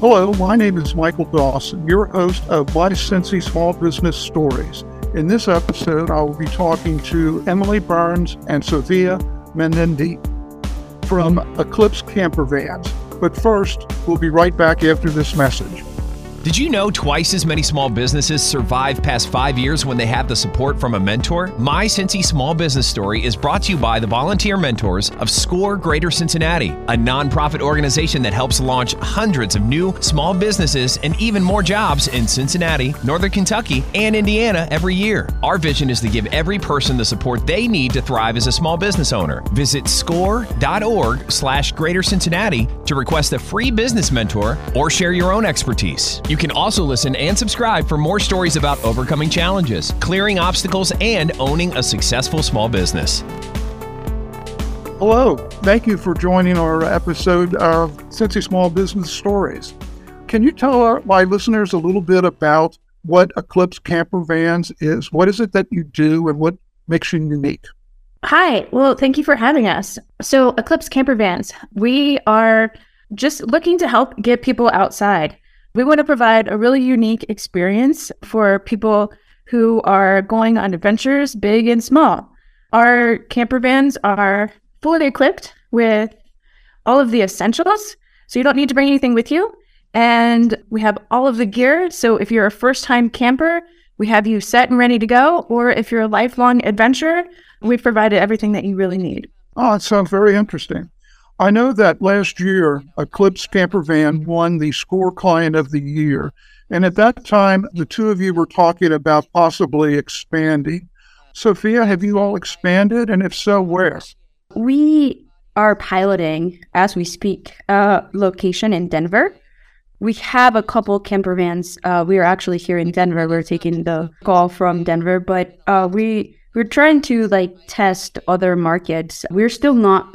Hello, my name is Michael Dawson, your host of Why Does Cincy Small Business Stories. In this episode, I will be talking to Emily Burns and Sofia Mimendi from Aclipse Campervans. But first, we'll be right back after this message. Did you know twice as many small businesses survive past 5 years when they have the support from a mentor? My Cincy Small Business Story is brought to you by the volunteer mentors of SCORE Greater Cincinnati, a nonprofit organization that helps launch hundreds of new small businesses and even more jobs in Cincinnati, Northern Kentucky, and Indiana every year. Our vision is to give every person the support they need to thrive as a small business owner. Visit score.org/Greater Cincinnati to request a free business mentor or share your own expertise. You can also listen and subscribe for more stories about overcoming challenges, clearing obstacles, and owning a successful small business. Hello. Thank you for joining our episode of Cincy Small Business Stories. Can you tell my listeners a little bit about what Aclipse Campervans is? What is it that you do and what makes you unique? Hi. Well, thank you for having us. So Aclipse Campervans, we are just looking to help get people outside. We want to provide a really unique experience for people who are going on adventures, big and small. Our camper vans are fully equipped with all of the essentials, so you don't need to bring anything with you. And we have all of the gear, so if you're a first-time camper, we have you set and ready to go. Or if you're a lifelong adventurer, we've provided everything that you really need. Oh, it sounds very interesting. I know that last year, Aclipse Campervan won the SCORE Client of the Year. And at that time, the two of you were talking about possibly expanding. Sofia, have you all expanded? And if so, where? We are piloting, as we speak, a location in Denver. We have a couple campervans. We are actually here in Denver. We're taking the call from Denver, but we're trying to test other markets. We're still not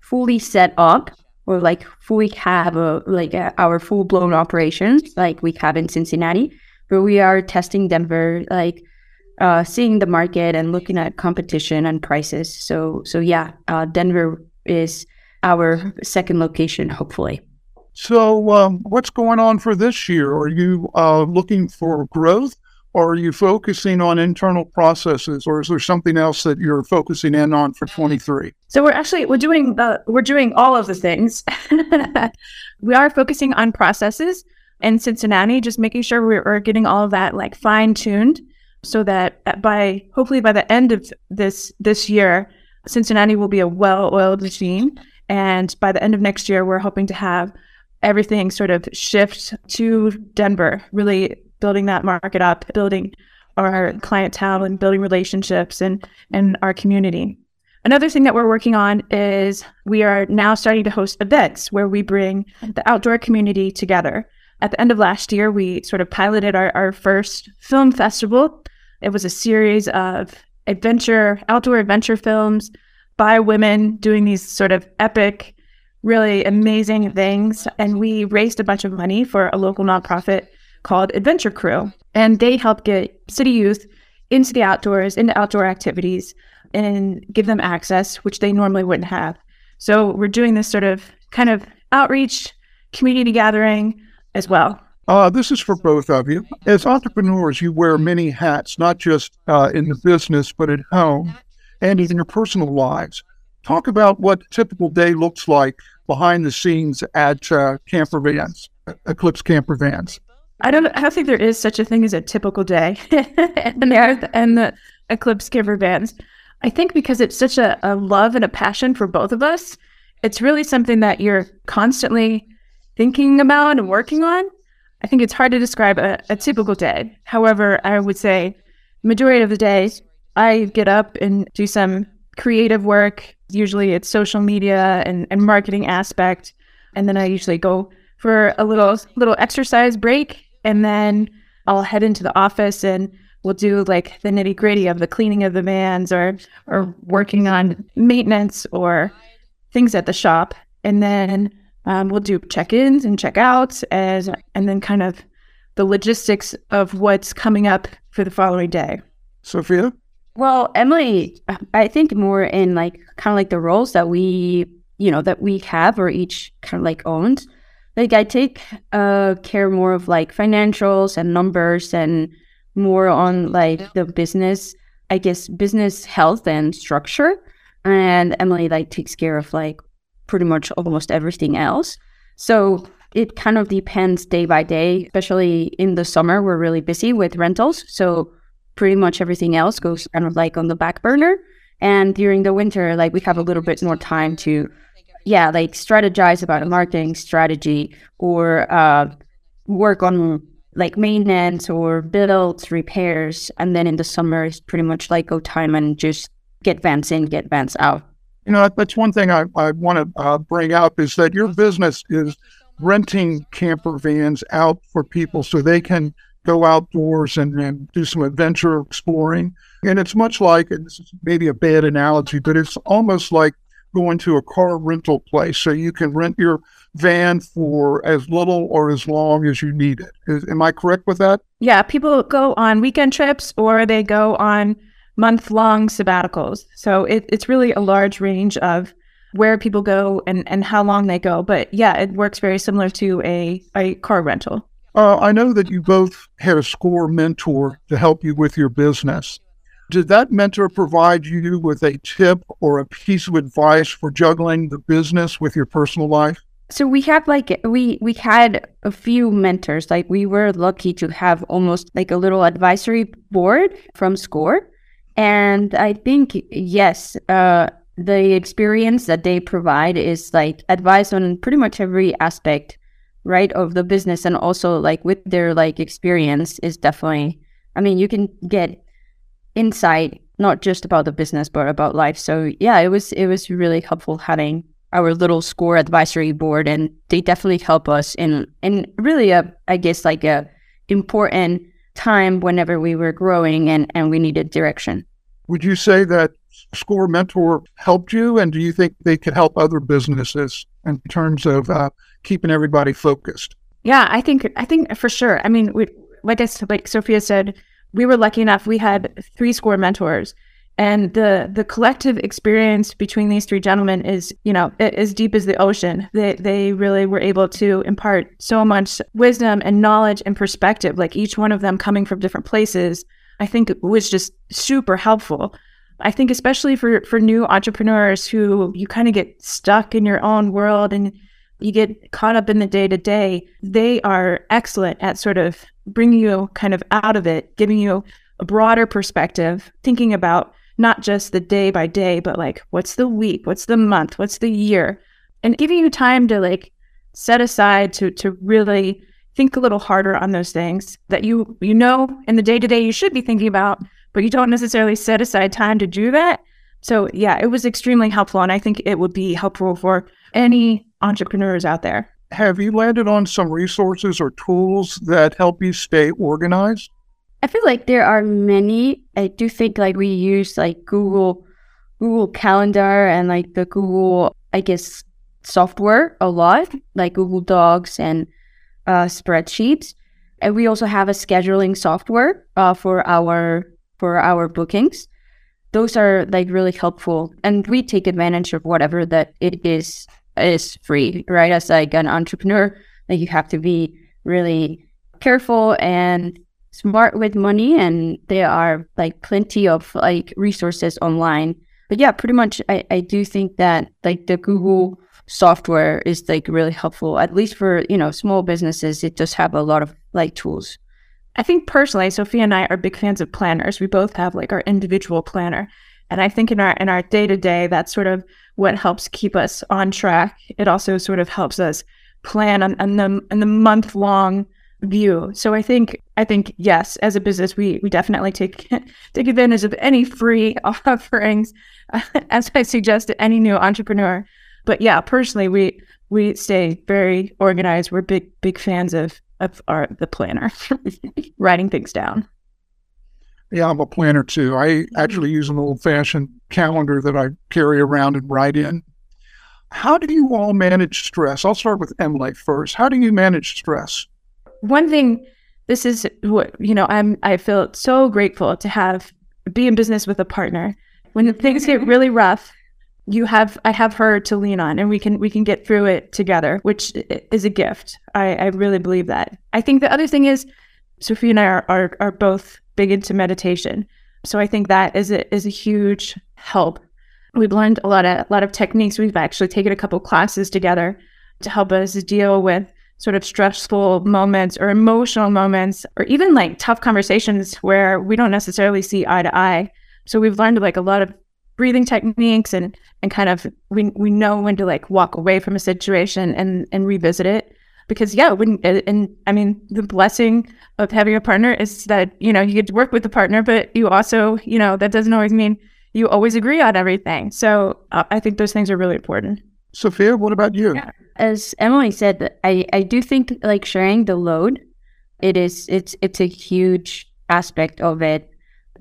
fully set up or fully have our full-blown operations like we have in Cincinnati, but we are testing Denver, seeing the market and looking at competition and prices. So Denver is our second location, hopefully. So what's going on for this year? Are you looking for growth, or are you focusing on internal processes, or is there something else that you're focusing in on for 23? So we're doing all of the things. We are focusing on processes in Cincinnati, just making sure we're getting all of that fine-tuned, so that hopefully by the end of this year, Cincinnati will be a well-oiled machine, and by the end of next year, we're hoping to have everything sort of shift to Denver, really building that market up, building our clientele and building relationships and our community. Another thing that we're working on is we are now starting to host events where we bring the outdoor community together. At the end of last year, we sort of piloted our first film festival. It was a series of outdoor adventure films by women doing these sort of epic, really amazing things. And we raised a bunch of money for a local nonprofit called Adventure Crew, and they help get city youth into the outdoors, into outdoor activities, and give them access, which they normally wouldn't have. So we're doing this sort of kind of outreach, community gathering as well. This is for both of you. As entrepreneurs, you wear many hats, not just in the business, but at home and in your personal lives. Talk about what a typical day looks like behind the scenes at Campervans, Aclipse Campervans. I don't think there is such a thing as a typical day and the Aclipse Campervans. I think because it's such a love and a passion for both of us, it's really something that you're constantly thinking about and working on. I think it's hard to describe a typical day. However, I would say majority of the days I get up and do some creative work. Usually it's social media and marketing aspect. And then I usually go for a little exercise break. And then I'll head into the office and we'll do like the nitty gritty of the cleaning of the vans or working on maintenance or things at the shop. And then we'll do check-ins and check-outs and then kind of the logistics of what's coming up for the following day. Sofia? Well, Emily, I think more in like kind of like the roles that we have or each kind of like owned. Like I take care more of like financials and numbers and more on like the business, I guess, business health and structure. And Emily like takes care of like pretty much almost everything else. So it kind of depends day by day, especially in the summer, we're really busy with rentals. So pretty much everything else goes kind of like on the back burner. And during the winter, like we have a little bit more time to, like strategize about a marketing strategy or work on like maintenance or builds, repairs. And then in the summer, it's pretty much like go time and just get vans in, get vans out. You know, that's one thing I want to bring up is that your business is renting camper vans out for people so they can go outdoors and do some adventure exploring. And it's much like, and this is maybe a bad analogy, but it's almost like going to a car rental place. So you can rent your van for as little or as long as you need it. Am I correct with that? Yeah, people go on weekend trips or they go on month-long sabbaticals. So it's really a large range of where people go and how long they go. But yeah, it works very similar to a car rental. I know that you both had a SCORE mentor to help you with your business. Did that mentor provide you with a tip or a piece of advice for juggling the business with your personal life? So we have like, we had a few mentors, like we were lucky to have almost like a little advisory board from SCORE. And I think, yes, the experience that they provide is like advice on pretty much every aspect, right, of the business. And also like with their like experience is definitely, I mean, you can get insight, not just about the business, but about life. So yeah, it was really helpful having our little SCORE advisory board. And they definitely help us in really, I guess, like a important time whenever we were growing and we needed direction. Would you say that SCORE mentor helped you, and do you think they could help other businesses in terms of keeping everybody focused? Yeah, I think for sure. I mean, like Sofia said, we were lucky enough. We had 3 SCORE mentors, and the collective experience between these 3 gentlemen is, you know, as deep as the ocean. They really were able to impart so much wisdom and knowledge and perspective, like each one of them coming from different places. I think it was just super helpful. I think especially for new entrepreneurs who you kind of get stuck in your own world and you get caught up in the day-to-day, they are excellent at sort of bringing you kind of out of it, giving you a broader perspective, thinking about not just the day-by-day, but like what's the week, what's the month, what's the year, and giving you time to like set aside to really think a little harder on those things that you know in the day-to-day you should be thinking about, but you don't necessarily set aside time to do that. So yeah, it was extremely helpful, and I think it would be helpful for any entrepreneurs out there. Have you landed on some resources or tools that help you stay organized? I feel like there are many. I do think like we use like Google Calendar and like the Google, I guess, software a lot, like Google Docs and spreadsheets, and we also have a scheduling software for our bookings. Those are like really helpful, and we take advantage of whatever that it is free, right? As like an entrepreneur, like you have to be really careful and smart with money, and there are like plenty of like resources online But yeah, pretty much I do think that like the Google software is like really helpful, at least for, you know, small businesses. It does have a lot of like tools. I think personally, Sophia and I are big fans of planners. We both have like our individual planner. And I think in our day-to-day, that's sort of what helps keep us on track. It also sort of helps us plan on the month-long view. So I think yes, as a business, we definitely take advantage of any free offerings, as I suggest to any new entrepreneur. But yeah, personally, we stay very organized. We're big fans of the planner, writing things down. Yeah, I'm a planner too. I actually use an old-fashioned calendar that I carry around and write in. How do you all manage stress? I'll start with Emily first. How do you manage stress? One thing, this is what, you know, I feel so grateful to be in business with a partner. When things get really rough, I have her to lean on, and we can get through it together, which is a gift. I really believe that. I think the other thing is, Sophia and I are both big into meditation. So I think that is a huge help. We've learned a lot of techniques. We've actually taken a couple classes together to help us deal with sort of stressful moments or emotional moments, or even like tough conversations where we don't necessarily see eye to eye. So we've learned like a lot of breathing techniques and kind of we know when to like walk away from a situation and revisit it. Because yeah, the blessing of having a partner is that, you know, you get to work with the partner, but you also, you know, that doesn't always mean you always agree on everything. So I think those things are really important. Sophia, what about you? Yeah. As Emily said, I do think like sharing the load, it's a huge aspect of it,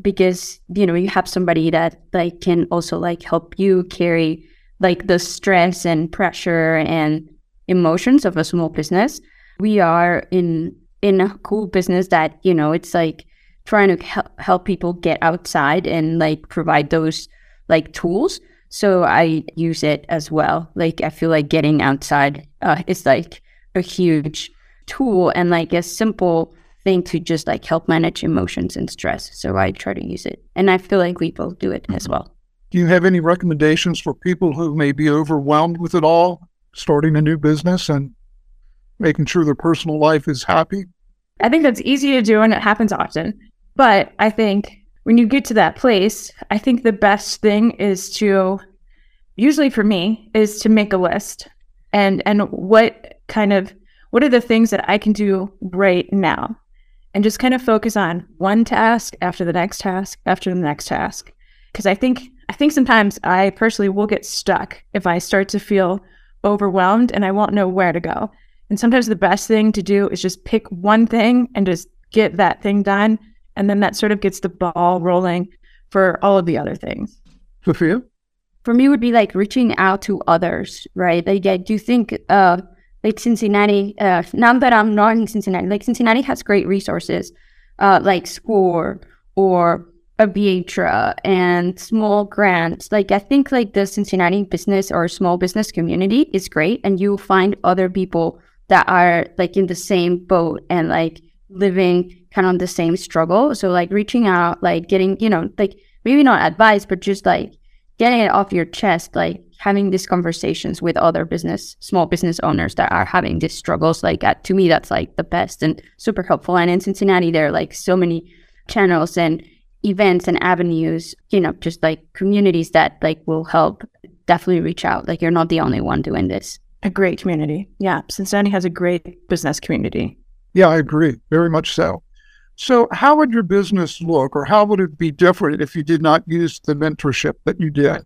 because, you know, you have somebody that like can also like help you carry like the stress and pressure and emotions of a small business. We are in a cool business that, you know, it's like trying to help people get outside and like provide those like tools. So I use it as well. Like I feel like getting outside is like a huge tool and like a simple thing to just like help manage emotions and stress. So I try to use it, and I feel like we both do it as well. Do you have any recommendations for people who may be overwhelmed with it all, starting a new business and making sure their personal life is happy? I think that's easy to do, and it happens often. But I think when you get to that place, I think the best thing is to, usually for me, is to make a list and what are the things that I can do right now, and just kind of focus on one task after the next task after the next task. Because I think sometimes I personally will get stuck if I start to feel overwhelmed and I won't know where to go. And sometimes the best thing to do is just pick one thing and just get that thing done. And then that sort of gets the ball rolling for all of the other things. Sophia? For me, it would be like reaching out to others, right? Like, I do think like Cincinnati, now that I'm not in Cincinnati, like Cincinnati has great resources, like SCORE or Adventure and small grants. Like, I think like the Cincinnati business or small business community is great, and you'll find other people that are like in the same boat and like living kind of the same struggle. So like reaching out, like getting, you know, like maybe not advice, but just like getting it off your chest, like having these conversations with other small business owners that are having these struggles. Like to me, that's like the best and super helpful. And in Cincinnati, there are like so many channels and events and avenues, you know, just like communities that like will help. Definitely reach out. Like, you're not the only one doing this. A great community. Yeah. Cincinnati has a great business community. Yeah, I agree. Very much so. So how would your business look, or how would it be different if you did not use the mentorship that you did?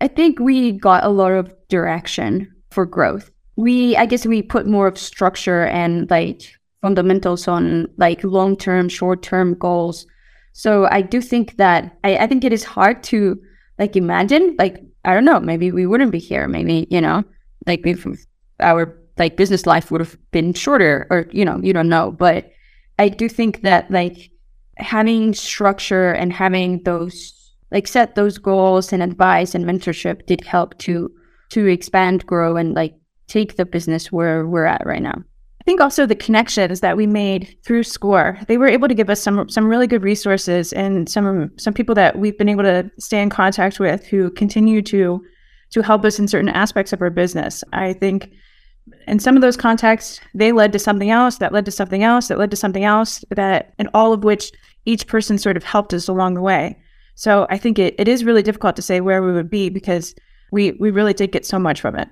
I think we got a lot of direction for growth. I guess we put more of structure and like fundamentals on like long-term, short-term goals. So I do think that I think it is hard to like imagine, like, I don't know, maybe we wouldn't be here. Maybe, you know, like our like business life would have been shorter, or, you know, you don't know. But I do think that like having structure and having those, like, set those goals and advice and mentorship did help to expand, grow, and like take the business where we're at right now. I think also the connections that we made through SCORE, they were able to give us some really good resources and some people that we've been able to stay in contact with who continue to help us in certain aspects of our business. I think in some of those contacts, they led to something else, that led to something else, that led to something else, that, and all of which each person sort of helped us along the way. So I think it is really difficult to say where we would be because we really did get so much from it.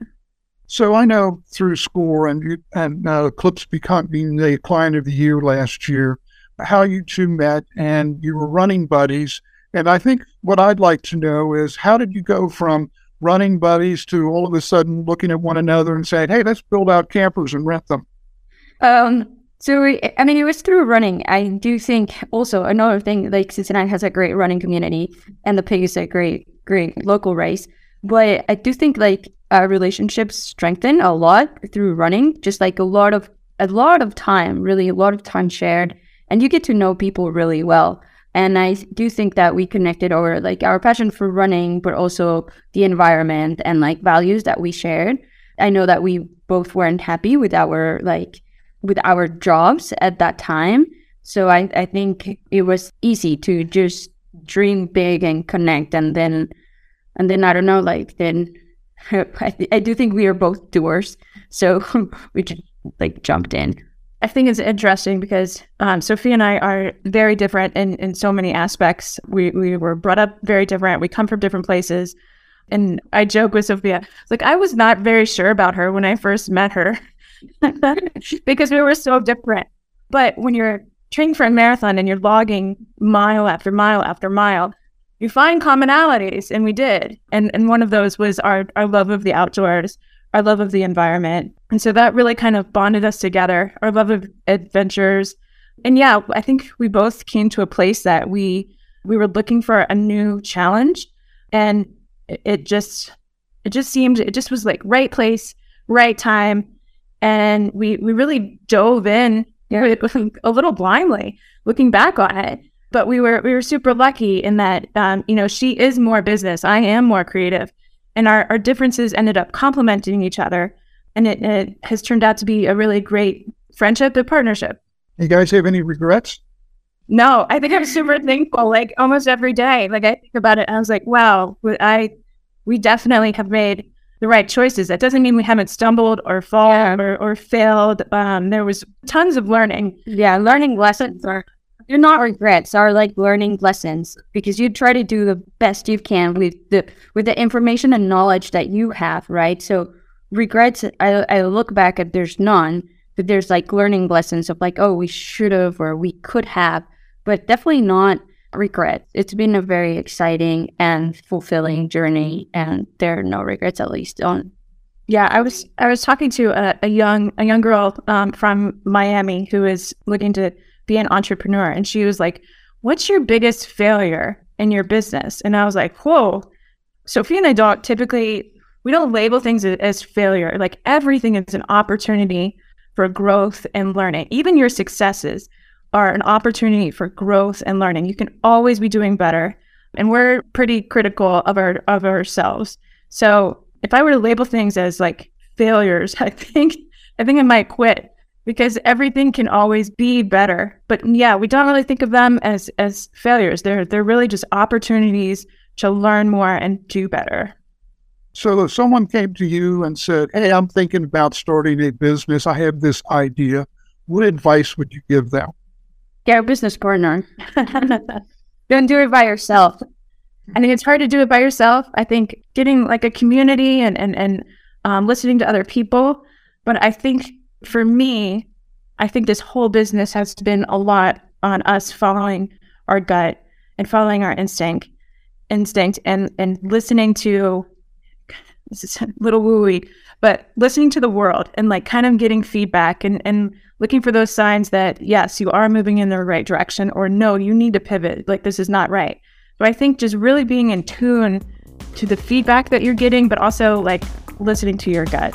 So I know through SCORE and Aclipse becoming the client of the year last year, how you two met and you were running buddies. And I think what I'd like to know is how did you go from running buddies to all of a sudden looking at one another and saying, hey, let's build out campers and rent them? So it was through running. I do think also another thing, like Cincinnati has a great running community and the Pig is a great local race. But I do think relationships strengthen a lot through running, just like a lot of time, really a lot of time shared, and you get to know people really well. And I do think that we connected over like our passion for running, but also the environment and like values that we shared. I know that we both weren't happy with our jobs at that time. So I think it was easy to just dream big and connect and then I don't know, I do think we are both doers, so we just jumped in. I think it's interesting because Sophie and I are very different in so many aspects. We were brought up very different. We come from different places. And I joke with Sophia, I was not very sure about her when I first met her because we were so different. But when you're training for a marathon and you're logging mile after mile after mile, you find commonalities, and we did. And one of those was our love of the outdoors, our love of the environment. And so that really kind of bonded us together, our love of adventures. And yeah, I think we both came to a place that we were looking for a new challenge. And it just was like right place, right time. And we really dove in a little blindly looking back on it. But we were super lucky in that, she is more business. I am more creative. And our differences ended up complementing each other. And it has turned out to be a really great friendship and partnership. You guys have any regrets? No, I think I'm super thankful. Almost every day, I think about it and I was like, wow, we definitely have made the right choices. That doesn't mean we haven't stumbled or fallen or failed. There was tons of learning. Yeah, learning lessons are... They're not regrets, are learning lessons, because you try to do the best you can with the information and knowledge that you have, right? So regrets, I look back at, there's none, but there's learning lessons of oh, we should have or we could have, but definitely not regrets. It's been a very exciting and fulfilling journey, and there are no regrets, at least on. Yeah, I was talking to a young girl from Miami who is looking to be an entrepreneur, and she was like, what's your biggest failure in your business? And I was like, whoa, Sophie and I don't typically, we don't label things as failure. Everything is an opportunity for growth and learning. Even your successes are an opportunity for growth and learning. You can always be doing better, and we're pretty critical of ourselves. So if I were to label things as failures, I think I might quit. Because everything can always be better. But yeah, we don't really think of them as failures. They're really just opportunities to learn more and do better. So if someone came to you and said, hey, I'm thinking about starting a business, I have this idea, what advice would you give them? Get a business partner. Don't do it by yourself. I mean, it's hard to do it by yourself. I think getting a community and listening to other people. But I think... for me, I think this whole business has been a lot on us following our gut and following our instinct and listening to, this is a little wooey, but listening to the world and kind of getting feedback and looking for those signs that, yes, you are moving in the right direction, or no, you need to pivot, this is not right. But I think just really being in tune to the feedback that you're getting, but also listening to your gut.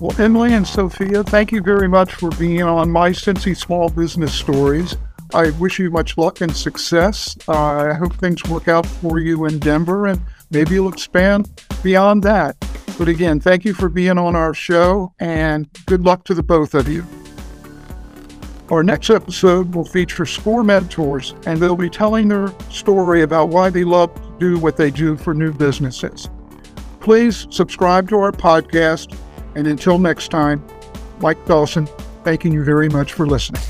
Well, Emily and Sophia, thank you very much for being on My Cincy Small Business Stories. I wish you much luck and success. I hope things work out for you in Denver, and maybe you'll expand beyond that. But again, thank you for being on our show, and good luck to the both of you. Our next episode will feature SCORE mentors, and they'll be telling their story about why they love to do what they do for new businesses. Please subscribe to our podcast, and until next time, Mike Dawson, thanking you very much for listening.